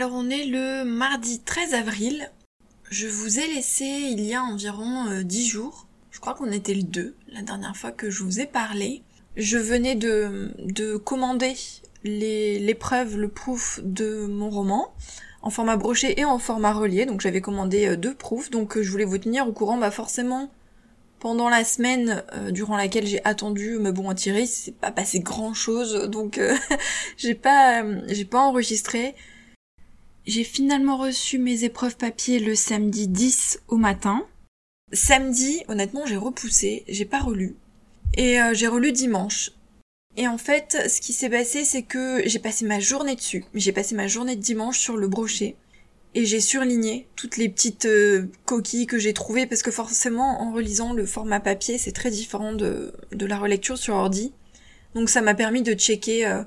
Alors on est le mardi 13 avril, je vous ai laissé il y a environ 10 jours, je crois qu'on était le 2, la dernière fois que je vous ai parlé. Je venais de commander l'épreuve, le proof de mon roman, en format broché et en format relié, donc j'avais commandé 2 proofs, donc je voulais vous tenir au courant, forcément pendant la semaine durant laquelle j'ai attendu, mais bon à tirer, c'est pas passé grand chose, donc j'ai pas enregistré. J'ai finalement reçu mes épreuves papier le samedi 10 au matin. Samedi, honnêtement, j'ai repoussé, j'ai pas relu. Et j'ai relu dimanche. Et en fait, ce qui s'est passé, c'est que j'ai passé ma journée dessus. J'ai passé ma journée de dimanche sur le brochet. Et j'ai surligné toutes les petites coquilles que j'ai trouvées, parce que forcément, en relisant le format papier, c'est très différent de la relecture sur ordi. Donc ça m'a permis de checker...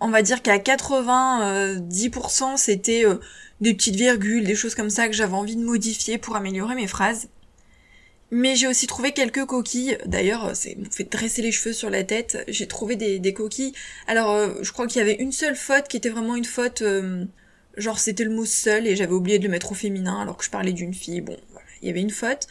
on va dire qu'à 90%, c'était des petites virgules, des choses comme ça que j'avais envie de modifier pour améliorer mes phrases. Mais j'ai aussi trouvé quelques coquilles. D'ailleurs, ça me fait dresser les cheveux sur la tête. J'ai trouvé des coquilles. Alors, je crois qu'il y avait une seule faute qui était vraiment une faute... c'était le mot « seul » et j'avais oublié de le mettre au féminin alors que je parlais d'une fille. Bon, voilà, il y avait une faute.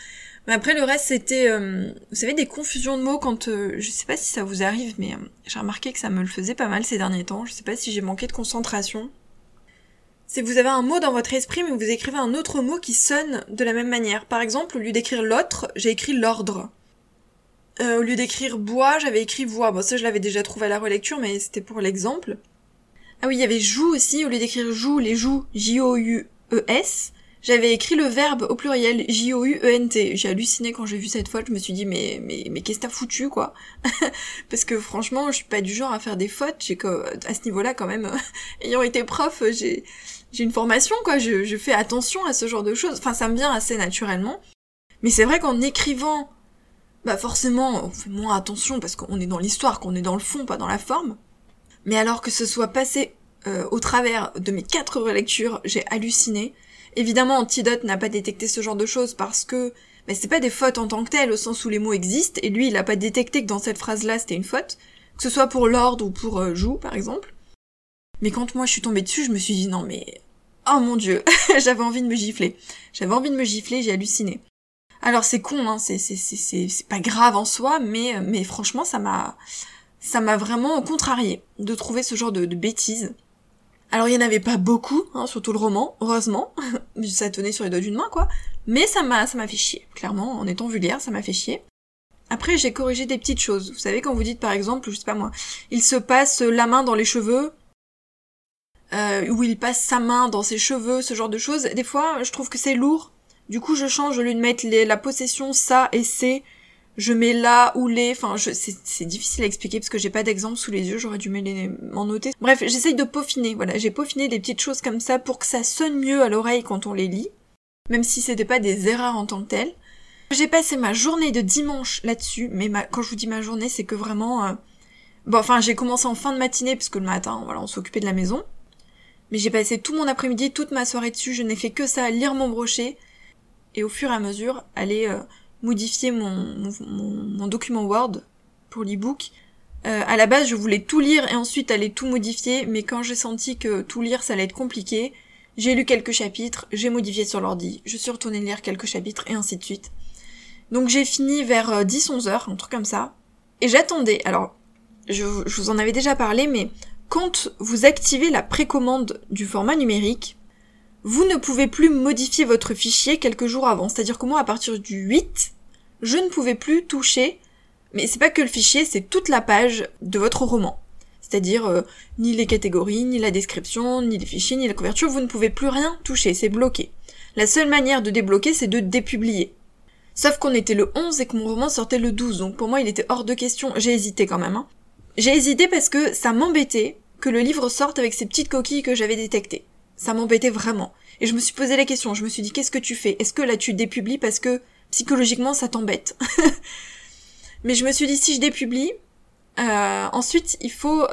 Mais après, le reste, c'était... vous savez, des confusions de mots quand... je sais pas si ça vous arrive, mais j'ai remarqué que ça me le faisait pas mal ces derniers temps. Je sais pas si j'ai manqué de concentration. C'est que vous avez un mot dans votre esprit, mais vous écrivez un autre mot qui sonne de la même manière. Par exemple, au lieu d'écrire « l'autre », j'ai écrit « l'ordre ». Au lieu d'écrire « bois », j'avais écrit « voix ». Bon, ça, je l'avais déjà trouvé à la relecture, mais c'était pour l'exemple. Ah oui, il y avait « joue » aussi. Au lieu d'écrire « joue », les « joues », J-O-U-E-S... J'avais écrit le verbe au pluriel, J-O-U-E-N-T. J'ai halluciné quand j'ai vu cette faute, je me suis dit, mais qu'est-ce que t'as foutu, quoi? Parce que franchement, je suis pas du genre à faire des fautes, à ce niveau-là, quand même, ayant été prof, j'ai une formation, quoi, je fais attention à ce genre de choses, enfin, ça me vient assez naturellement. Mais c'est vrai qu'en écrivant, forcément, on fait moins attention, parce qu'on est dans l'histoire, qu'on est dans le fond, pas dans la forme. Mais alors que ce soit passé au travers de mes 4 relectures, j'ai halluciné. Évidemment, Antidote n'a pas détecté ce genre de choses parce que c'est pas des fautes en tant que telles, au sens où les mots existent, et lui, il a pas détecté que dans cette phrase-là, c'était une faute, que ce soit pour l'ordre ou pour joue, par exemple. Mais quand moi, je suis tombée dessus, je me suis dit, non mais... Oh mon Dieu, j'avais envie de me gifler. J'ai halluciné. Alors c'est con, hein, c'est pas grave en soi, mais franchement, ça m'a vraiment contrariée de trouver ce genre de bêtises. Alors il n'y en avait pas beaucoup, hein, surtout le roman, heureusement, ça tenait sur les doigts d'une main, quoi, mais ça m'a fait chier, clairement, en étant vulgaire, ça m'a fait chier. Après, j'ai corrigé des petites choses, vous savez, quand vous dites par exemple, je sais pas moi, il se passe la main dans les cheveux, ou il passe sa main dans ses cheveux, ce genre de choses, des fois, je trouve que c'est lourd, du coup je change, au lieu de mettre la possession, ça et c'est, je mets là ou les, c'est difficile à expliquer parce que j'ai pas d'exemple sous les yeux, j'aurais dû m'en noter. Bref, j'essaye de peaufiner, voilà, j'ai peaufiné des petites choses comme ça pour que ça sonne mieux à l'oreille quand on les lit, même si c'était pas des erreurs en tant que telles. J'ai passé ma journée de dimanche là-dessus, mais quand je vous dis ma journée, c'est que vraiment... j'ai commencé en fin de matinée, puisque le matin, voilà, on s'occupait de la maison, mais j'ai passé tout mon après-midi, toute ma soirée dessus, je n'ai fait que ça, lire mon brochet, et au fur et à mesure, aller... modifier mon document Word pour l'e-book. À la base, je voulais tout lire et ensuite aller tout modifier, mais quand j'ai senti que tout lire, ça allait être compliqué, j'ai lu quelques chapitres, j'ai modifié sur l'ordi, je suis retournée lire quelques chapitres, et ainsi de suite. Donc j'ai fini vers 10-11 heures, un truc comme ça, et j'attendais. Alors, je vous en avais déjà parlé, mais quand vous activez la précommande du format numérique, vous ne pouvez plus modifier votre fichier quelques jours avant. C'est-à-dire que moi, à partir du 8, je ne pouvais plus toucher, mais c'est pas que le fichier, c'est toute la page de votre roman. C'est-à-dire, ni les catégories, ni la description, ni les fichiers, ni la couverture, vous ne pouvez plus rien toucher, c'est bloqué. La seule manière de débloquer, c'est de dépublier. Sauf qu'on était le 11 et que mon roman sortait le 12, donc pour moi, il était hors de question. J'ai hésité quand même, hein. J'ai hésité parce que ça m'embêtait que le livre sorte avec ces petites coquilles que j'avais détectées. Ça m'embêtait vraiment. Et je me suis posé la question, je me suis dit, qu'est-ce que tu fais? Est-ce que là tu dépublies parce que psychologiquement ça t'embête? Mais je me suis dit, si je dépublie, ensuite il faut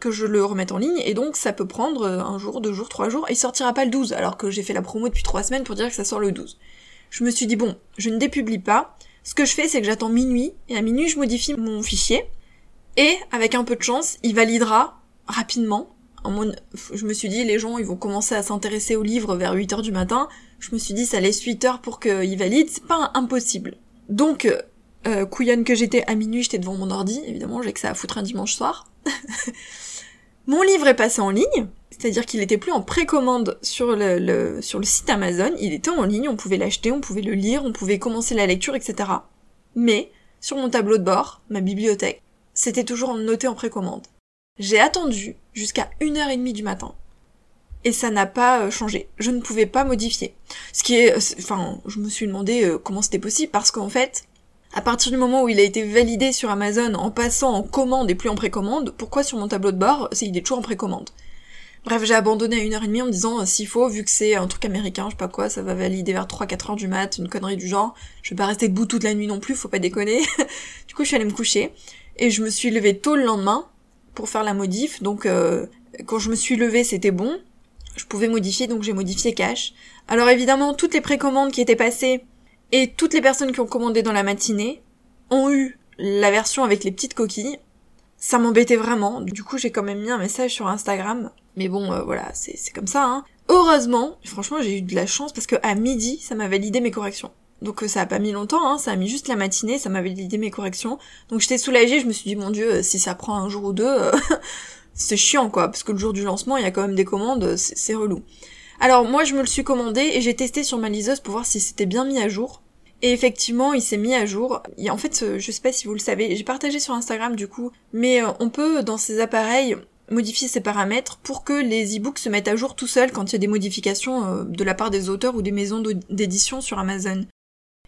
que je le remette en ligne, et donc ça peut prendre 1 jour, 2 jours, 3 jours, et il sortira pas le 12, alors que j'ai fait la promo depuis 3 semaines pour dire que ça sort le 12. Je me suis dit, bon, je ne dépublie pas, ce que je fais c'est que j'attends minuit, et à minuit je modifie mon fichier, et avec un peu de chance, il validera rapidement, je me suis dit, les gens, ils vont commencer à s'intéresser aux livres vers 8h du matin. Je me suis dit, ça laisse 8h pour qu'ils valident. C'est pas impossible. Donc, couillonne que j'étais, à minuit, j'étais devant mon ordi. Évidemment, j'ai que ça à foutre un dimanche soir. Mon livre est passé en ligne. C'est-à-dire qu'il était plus en précommande sur le site Amazon. Il était en ligne, on pouvait l'acheter, on pouvait le lire, on pouvait commencer la lecture, etc. Mais, sur mon tableau de bord, ma bibliothèque, c'était toujours noté en précommande. J'ai attendu jusqu'à 1h30 du matin. Et ça n'a pas changé. Je ne pouvais pas modifier. Ce qui est... Enfin, je me suis demandé comment c'était possible, parce qu'en fait, à partir du moment où il a été validé sur Amazon en passant en commande et plus en précommande, pourquoi sur mon tableau de bord, il est toujours en précommande? Bref, j'ai abandonné à 1h30 en me disant, s'il faut, vu que c'est un truc américain, je sais pas quoi, ça va valider vers 3-4h du mat, une connerie du genre, je vais pas rester debout toute la nuit non plus, faut pas déconner. Du coup, je suis allée me coucher, et je me suis levée tôt le lendemain, pour faire la modif, donc quand je me suis levée, c'était bon, je pouvais modifier, donc j'ai modifié cash. Alors évidemment, toutes les précommandes qui étaient passées, et toutes les personnes qui ont commandé dans la matinée, ont eu la version avec les petites coquilles. Ça m'embêtait vraiment, du coup j'ai quand même mis un message sur Instagram, mais bon voilà, c'est comme ça hein. Heureusement, franchement j'ai eu de la chance parce que à midi ça m'a validé mes corrections. Donc ça a pas mis longtemps, hein, ça a mis juste la matinée, ça m'a validé mes corrections. Donc j'étais soulagée, je me suis dit mon dieu, si ça prend un jour ou deux, c'est chiant quoi, parce que le jour du lancement il y a quand même des commandes, c'est relou. Alors moi je me le suis commandé et j'ai testé sur ma liseuse pour voir si c'était bien mis à jour. Et effectivement, il s'est mis à jour. Et en fait, je sais pas si vous le savez, j'ai partagé sur Instagram du coup, mais on peut, dans ces appareils, modifier ses paramètres pour que les e-books se mettent à jour tout seuls quand il y a des modifications de la part des auteurs ou des maisons d'édition sur Amazon.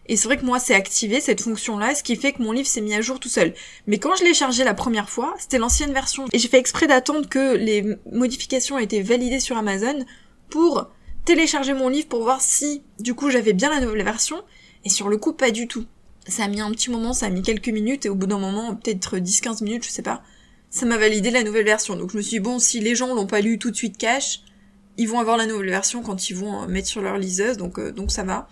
Et c'est vrai que moi, c'est activé, cette fonction-là, ce qui fait que mon livre s'est mis à jour tout seul. Mais quand je l'ai chargé la première fois, c'était l'ancienne version. Et j'ai fait exprès d'attendre que les modifications aient été validées sur Amazon pour télécharger mon livre pour voir si, du coup, j'avais bien la nouvelle version. Et sur le coup, pas du tout. Ça a mis un petit moment, ça a mis quelques minutes, et au bout d'un moment, peut-être 10-15 minutes, je sais pas, ça m'a validé la nouvelle version. Donc je me suis dit, bon, si les gens l'ont pas lu tout de suite cash, ils vont avoir la nouvelle version quand ils vont mettre sur leur liseuse, donc ça va.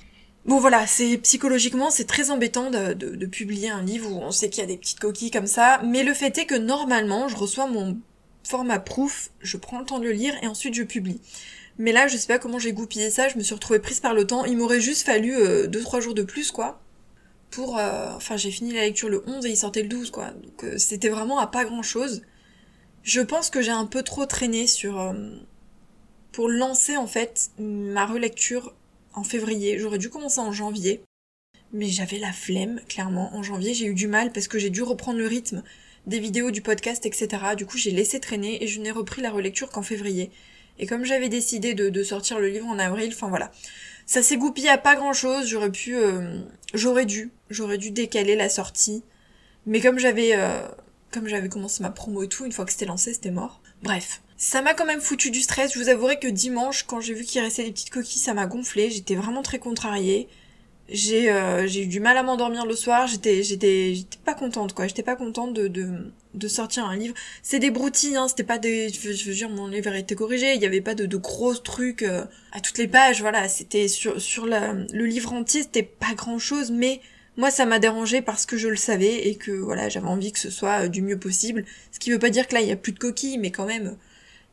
Bon voilà, c'est psychologiquement, c'est très embêtant de publier un livre où on sait qu'il y a des petites coquilles comme ça, mais le fait est que normalement, je reçois mon format proof, je prends le temps de le lire, et ensuite je publie. Mais là, je sais pas comment j'ai goupillé ça, je me suis retrouvée prise par le temps. Il m'aurait juste fallu 2-3 jours de plus, quoi. Pour... Enfin, j'ai fini la lecture le 11 et il sortait le 12, quoi. Donc c'était vraiment à pas grand-chose. Je pense que j'ai un peu trop traîné sur... pour lancer, en fait, ma relecture en février. J'aurais dû commencer en janvier. Mais j'avais la flemme, clairement. En janvier, j'ai eu du mal parce que j'ai dû reprendre le rythme des vidéos, du podcast, etc. Du coup, j'ai laissé traîner et je n'ai repris la relecture qu'en février. Et comme j'avais décidé de sortir le livre en avril, enfin voilà. Ça s'est goupillé à pas grand chose, j'aurais dû décaler la sortie. Mais comme j'avais commencé ma promo et tout, une fois que c'était lancé, c'était mort. Bref. Ça m'a quand même foutu du stress, je vous avouerai que dimanche, quand j'ai vu qu'il restait des petites coquilles, ça m'a gonflé, j'étais vraiment très contrariée. J'ai eu du mal à m'endormir le soir, j'étais pas contente quoi, j'étais pas contente de sortir un livre. C'est des broutilles, hein, c'était pas des... Je veux dire, mon livre a été corrigé, il y avait pas de gros trucs à toutes les pages, voilà, c'était sur le livre entier, c'était pas grand chose, mais moi ça m'a dérangée parce que je le savais et que voilà, j'avais envie que ce soit du mieux possible. Ce qui veut pas dire que là il y a plus de coquilles, mais quand même,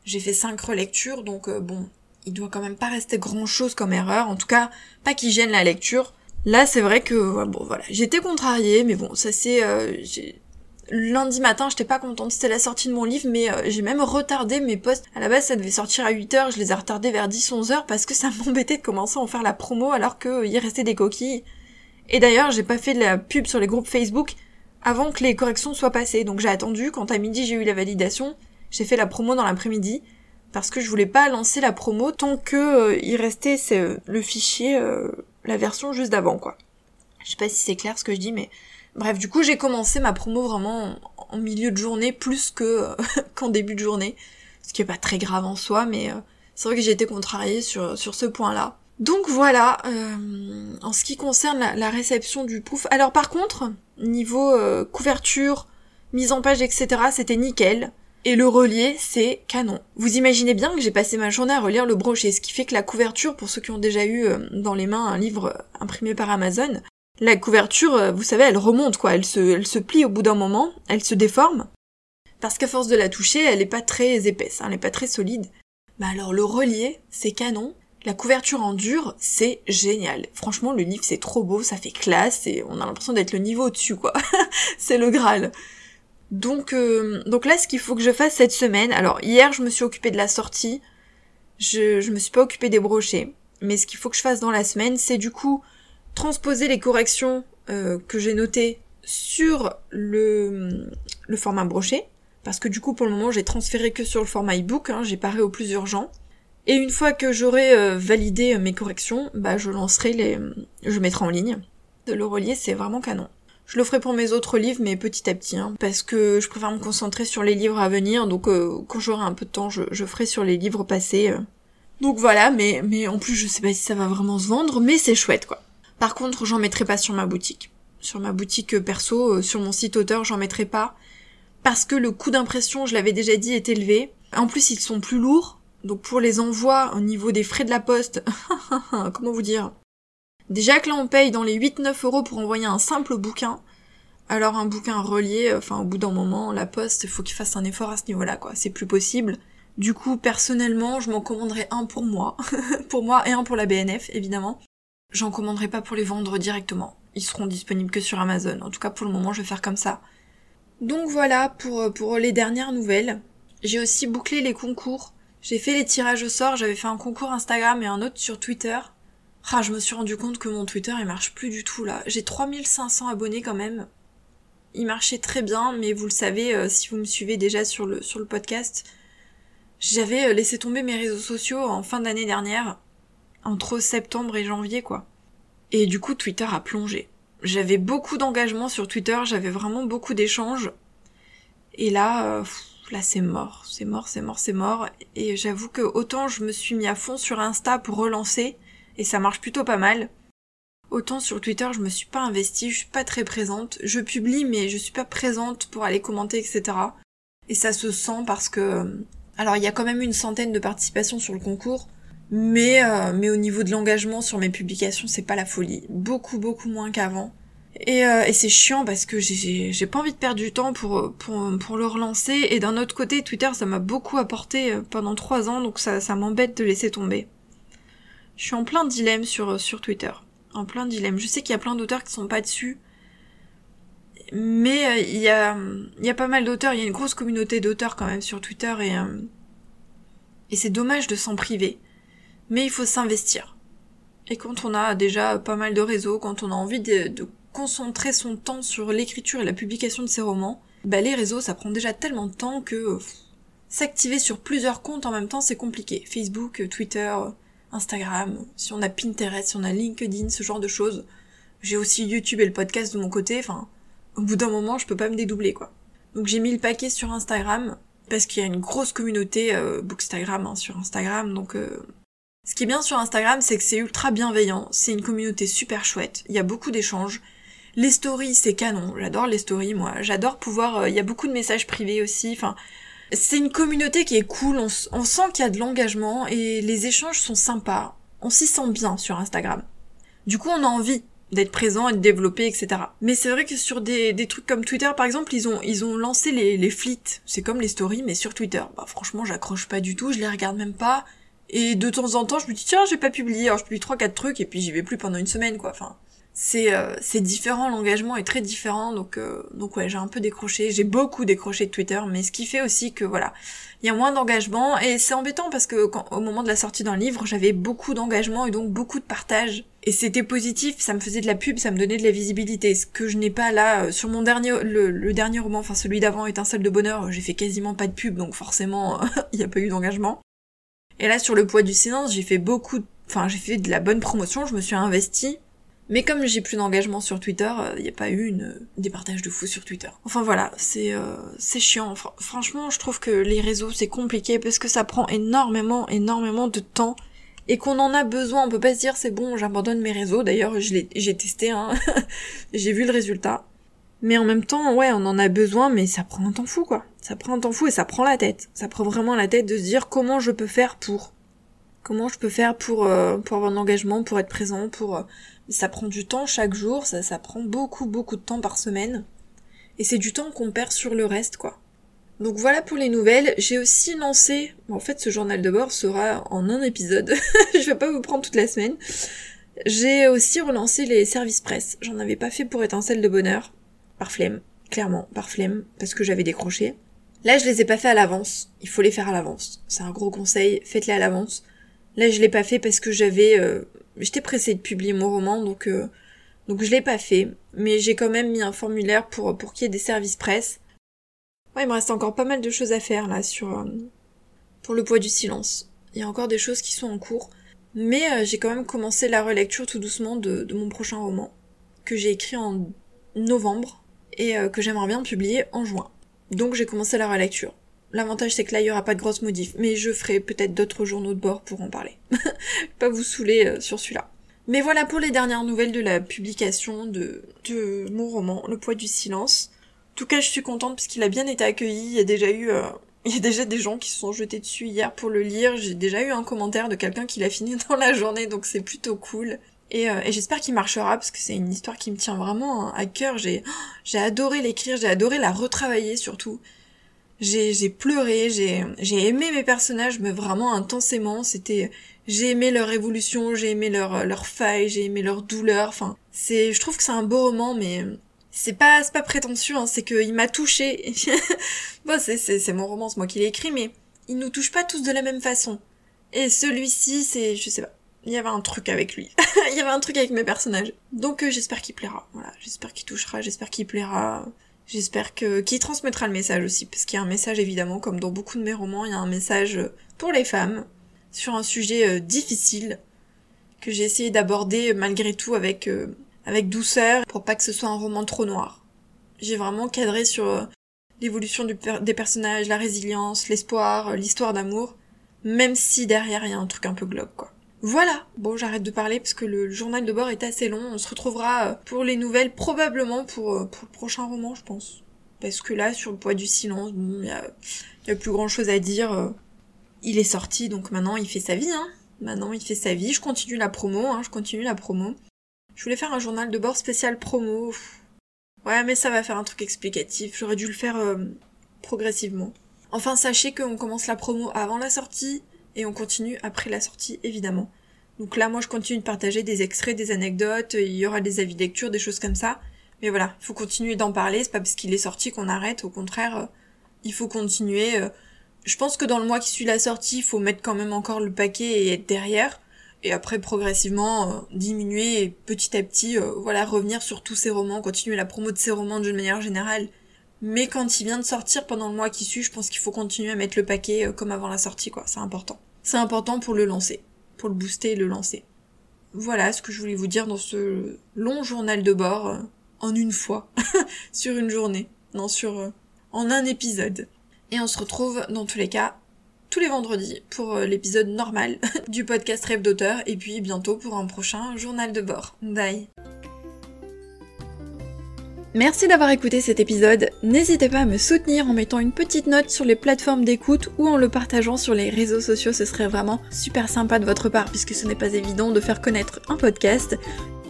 j'ai fait 5 relectures, donc bon, il doit quand même pas rester grand chose comme erreur, en tout cas, pas qu'il gêne la lecture. Là, c'est vrai que, bon, voilà, j'étais contrariée, mais bon, ça c'est... Lundi matin, j'étais pas contente, c'était la sortie de mon livre, mais j'ai même retardé mes posts. À la base, ça devait sortir à 8h, je les ai retardés vers 10-11h, parce que ça m'embêtait de commencer à en faire la promo, alors qu'il restait des coquilles. Et d'ailleurs, j'ai pas fait de la pub sur les groupes Facebook avant que les corrections soient passées, donc j'ai attendu, quand à midi j'ai eu la validation, j'ai fait la promo dans l'après-midi, parce que je voulais pas lancer la promo tant que il restait le fichier... la version juste d'avant, quoi. Je sais pas si c'est clair ce que je dis, mais... Bref, du coup, j'ai commencé ma promo vraiment en milieu de journée, plus que qu'en début de journée. Ce qui est pas très grave en soi, mais c'est vrai que j'ai été contrariée sur ce point-là. Donc voilà, en ce qui concerne la réception du proof. Alors par contre, niveau couverture, mise en page, etc., c'était nickel. Et le relier, c'est canon. Vous imaginez bien que j'ai passé ma journée à relire le brochet, ce qui fait que la couverture, pour ceux qui ont déjà eu dans les mains un livre imprimé par Amazon, la couverture, vous savez, elle remonte, quoi. Elle se plie au bout d'un moment, elle se déforme. parce qu'à force de la toucher, elle n'est pas très épaisse, hein, elle n'est pas très solide. Bah alors le relier, c'est canon. La couverture en dur, c'est génial. Franchement, le livre, c'est trop beau, ça fait classe et on a l'impression d'être le niveau au-dessus, quoi. C'est le Graal. Donc là, ce qu'il faut que je fasse cette semaine... Alors, hier, je me suis occupée de la sortie. Je me suis pas occupée des brochets. Mais ce qu'il faut que je fasse dans la semaine, c'est du coup transposer les corrections que j'ai notées sur le format brochet. Parce que du coup, pour le moment, j'ai transféré que sur le format e-book. Hein, j'ai paré au plus urgent. Et une fois que j'aurai validé mes corrections, bah je mettrai en ligne. Le relier, c'est vraiment canon. Je le ferai pour mes autres livres, mais petit à petit, hein, parce que je préfère me concentrer sur les livres à venir, donc quand j'aurai un peu de temps, je ferai sur les livres passés. Donc voilà, mais en plus, je sais pas si ça va vraiment se vendre, mais c'est chouette, quoi. Par contre, j'en mettrai pas sur ma boutique. Sur ma boutique perso, sur mon site auteur, j'en mettrai pas, parce que le coût d'impression, je l'avais déjà dit, est élevé. En plus, ils sont plus lourds. Donc pour les envois au niveau des frais de la poste, comment vous dire ? Déjà que là on paye dans les 8-9 € pour envoyer un simple bouquin, alors un bouquin relié, enfin au bout d'un moment, la poste, il faut qu'il fasse un effort à ce niveau-là, quoi. C'est plus possible. Du coup, personnellement, je m'en commanderai un pour moi. Pour moi et un pour la BnF, évidemment. J'en commanderai pas pour les vendre directement. Ils seront disponibles que sur Amazon. En tout cas, pour le moment, je vais faire comme ça. Donc voilà pour les dernières nouvelles. J'ai aussi bouclé les concours. J'ai fait les tirages au sort, j'avais fait un concours Instagram et un autre sur Twitter. Ah, je me suis rendu compte que mon Twitter, il marche plus du tout, là. J'ai 3500 abonnés, quand même. Il marchait très bien, mais vous le savez, si vous me suivez déjà sur le podcast, j'avais laissé tomber mes réseaux sociaux en fin d'année dernière, entre septembre et janvier, quoi. Et du coup, Twitter a plongé. J'avais beaucoup d'engagement sur Twitter, j'avais vraiment beaucoup d'échanges. Et là... Là, c'est mort. Et j'avoue que autant je me suis mis à fond sur Insta pour relancer, et ça marche plutôt pas mal, autant sur Twitter, je me suis pas investie, je suis pas très présente. Je publie, mais je suis pas présente pour aller commenter, etc. Et ça se sent parce que... Alors, il y a quand même 100 de participations sur le concours, mais au niveau de l'engagement sur mes publications, c'est pas la folie. Beaucoup moins qu'avant. Et c'est chiant parce que j'ai pas envie de perdre du temps pour le relancer. Et d'un autre côté, Twitter, ça m'a beaucoup apporté pendant 3 ans, donc ça m'embête de laisser tomber. Je suis en plein dilemme sur Twitter. En plein dilemme. Je sais qu'il y a plein d'auteurs qui sont pas dessus. Mais il y a pas mal d'auteurs. Il y a une grosse communauté d'auteurs quand même sur Twitter. Et c'est dommage de s'en priver. Mais il faut s'investir. Et quand on a déjà pas mal de réseaux, quand on a envie de concentrer son temps sur l'écriture et la publication de ses romans, bah les réseaux, ça prend déjà tellement de temps que s'activer sur plusieurs comptes en même temps, c'est compliqué. Facebook, Twitter, Instagram, si on a Pinterest, si on a LinkedIn, ce genre de choses. J'ai aussi YouTube et le podcast de mon côté, enfin, au bout d'un moment, je peux pas me dédoubler, quoi. Donc j'ai mis le paquet sur Instagram, parce qu'il y a une grosse communauté Bookstagram hein, sur Instagram, donc... Ce qui est bien sur Instagram, c'est que c'est ultra bienveillant, c'est une communauté super chouette, il y a beaucoup d'échanges. Les stories, c'est canon, j'adore les stories, moi. J'adore pouvoir... Il y a beaucoup de messages privés aussi, enfin... C'est une communauté qui est cool, on sent qu'il y a de l'engagement et les échanges sont sympas. On s'y sent bien sur Instagram. Du coup, on a envie d'être présent et de développer, etc. Mais c'est vrai que sur des trucs comme Twitter, par exemple, ils ont lancé les flits. C'est comme les stories, mais sur Twitter. Bah, franchement, j'accroche pas du tout, je les regarde même pas. Et de temps en temps, je me dis, tiens, j'ai pas publié. Alors, je publie 3-4 trucs et puis j'y vais plus pendant une semaine, quoi, enfin... C'est différent, l'engagement est très différent, donc ouais, j'ai un peu décroché, j'ai beaucoup décroché de Twitter, mais ce qui fait aussi que voilà, il y a moins d'engagement, et c'est embêtant parce que au moment de la sortie d'un livre, j'avais beaucoup d'engagement et donc beaucoup de partage, et c'était positif, ça me faisait de la pub, ça me donnait de la visibilité, ce que je n'ai pas là, sur mon dernier, le dernier roman, enfin celui d'avant, Étincelle de bonheur, j'ai fait quasiment pas de pub, donc forcément, il n'y a pas eu d'engagement. Et là, sur Le poids du silence, j'ai fait de la bonne promotion, je me suis investie. Mais comme j'ai plus d'engagement sur Twitter, y a pas eu des partages de fou sur Twitter. Enfin voilà, c'est chiant. Franchement, je trouve que les réseaux, c'est compliqué parce que ça prend énormément de temps et qu'on en a besoin. On peut pas se dire c'est bon, j'abandonne mes réseaux. D'ailleurs, j'ai testé, hein. J'ai vu le résultat. Mais en même temps, ouais, on en a besoin, mais ça prend un temps fou, quoi. Ça prend un temps fou et ça prend la tête. Ça prend vraiment la tête de se dire comment je peux faire pour avoir un engagement, pour être présent, pour... Ça prend du temps chaque jour, ça prend beaucoup de temps par semaine. Et c'est du temps qu'on perd sur le reste, quoi. Donc voilà pour les nouvelles. J'ai aussi lancé... En fait, ce journal de bord sera en un épisode. Je vais pas vous prendre toute la semaine. J'ai aussi relancé les services presse. J'en avais pas fait pour Étincelle de bonheur. Par flemme. Clairement, par flemme. Parce que j'avais décroché. Là, je les ai pas fait à l'avance. Il faut les faire à l'avance. C'est un gros conseil. Faites-les à l'avance. Là, je l'ai pas fait parce que j'avais... J'étais pressée de publier mon roman, donc je l'ai pas fait. Mais j'ai quand même mis un formulaire pour qu'il y ait des services presse. Ouais, il me reste encore pas mal de choses à faire là pour le poids du silence. Il y a encore des choses qui sont en cours, mais j'ai quand même commencé la relecture tout doucement de mon prochain roman que j'ai écrit en novembre et que j'aimerais bien publier en juin. Donc j'ai commencé la relecture. L'avantage c'est que là il y aura pas de grosses modifs, mais je ferai peut-être d'autres journaux de bord pour en parler. Je vais pas vous saouler sur celui-là. Mais voilà pour les dernières nouvelles de la publication de mon roman Le poids du silence. En tout cas, je suis contente parce qu'il a bien été accueilli. Il y a déjà des gens qui se sont jetés dessus hier pour le lire. J'ai déjà eu un commentaire de quelqu'un qui l'a fini dans la journée, donc c'est plutôt cool. Et j'espère qu'il marchera parce que c'est une histoire qui me tient vraiment à cœur. J'ai adoré l'écrire, j'ai adoré la retravailler surtout. J'ai pleuré, j'ai aimé mes personnages, mais vraiment intensément. J'ai aimé leur évolution, j'ai aimé leur failles, j'ai aimé leur douleur. Enfin, je trouve que c'est un beau roman, mais c'est pas prétentieux, hein, c'est qu'il m'a touchée. Bon, c'est mon roman, c'est moi qui l'ai écrit, mais il nous touche pas tous de la même façon. Et celui-ci, je sais pas, il y avait un truc avec lui. Il y avait un truc avec mes personnages. Donc j'espère qu'il plaira, voilà, j'espère qu'il touchera, j'espère qu'il plaira, j'espère qu'il transmettra le message aussi, parce qu'il y a un message évidemment, comme dans beaucoup de mes romans, il y a un message pour les femmes, sur un sujet difficile, que j'ai essayé d'aborder malgré tout avec douceur, pour pas que ce soit un roman trop noir. J'ai vraiment cadré sur l'évolution des personnages, la résilience, l'espoir, l'histoire d'amour, même si derrière il y a un truc un peu glauque, quoi. Voilà. Bon, j'arrête de parler parce que le journal de bord est assez long, on se retrouvera pour les nouvelles, probablement pour le prochain roman, je pense. Parce que là, sur le poids du silence, bon, il y a plus grand chose à dire. Il est sorti, donc maintenant il fait sa vie, hein. Maintenant il fait sa vie, je continue la promo, hein, Je voulais faire un journal de bord spécial promo. Ouais, mais ça va faire un truc explicatif. J'aurais dû le faire progressivement. Enfin, sachez qu'on commence la promo avant la sortie et on continue après la sortie, évidemment. Donc là, moi, je continue de partager des extraits, des anecdotes. Il y aura des avis de lecture, des choses comme ça. Mais voilà, il faut continuer d'en parler. C'est pas parce qu'il est sorti qu'on arrête. Au contraire, il faut continuer. Je pense que dans le mois qui suit la sortie, il faut mettre quand même encore le paquet et être derrière. Et après, progressivement, diminuer et petit à petit, voilà, revenir sur tous ces romans, continuer la promo de ces romans d'une manière générale. Mais quand il vient de sortir pendant le mois qui suit, je pense qu'il faut continuer à mettre le paquet comme avant la sortie, quoi. C'est important. C'est important pour le lancer, pour le booster et le lancer. Voilà ce que je voulais vous dire dans ce long journal de bord, en une fois, sur une journée. Non, en un épisode. Et on se retrouve, dans tous les cas, tous les vendredis pour l'épisode normal du podcast Rêve d'auteur et puis bientôt pour un prochain journal de bord. Bye. Merci d'avoir écouté cet épisode. N'hésitez pas à me soutenir en mettant une petite note sur les plateformes d'écoute ou en le partageant sur les réseaux sociaux. Ce serait vraiment super sympa de votre part puisque ce n'est pas évident de faire connaître un podcast.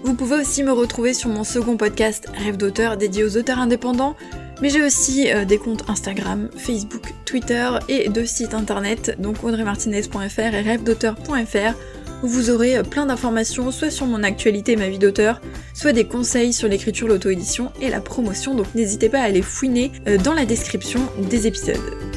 Vous pouvez aussi me retrouver sur mon second podcast Rêve d'auteur dédié aux auteurs indépendants. Mais j'ai aussi des comptes Instagram, Facebook, Twitter et deux sites internet, donc audreymartinez.fr et rêvedauteur.fr, où vous aurez plein d'informations soit sur mon actualité et ma vie d'auteur, soit des conseils sur l'écriture, l'auto-édition et la promotion, donc n'hésitez pas à aller fouiner dans la description des épisodes.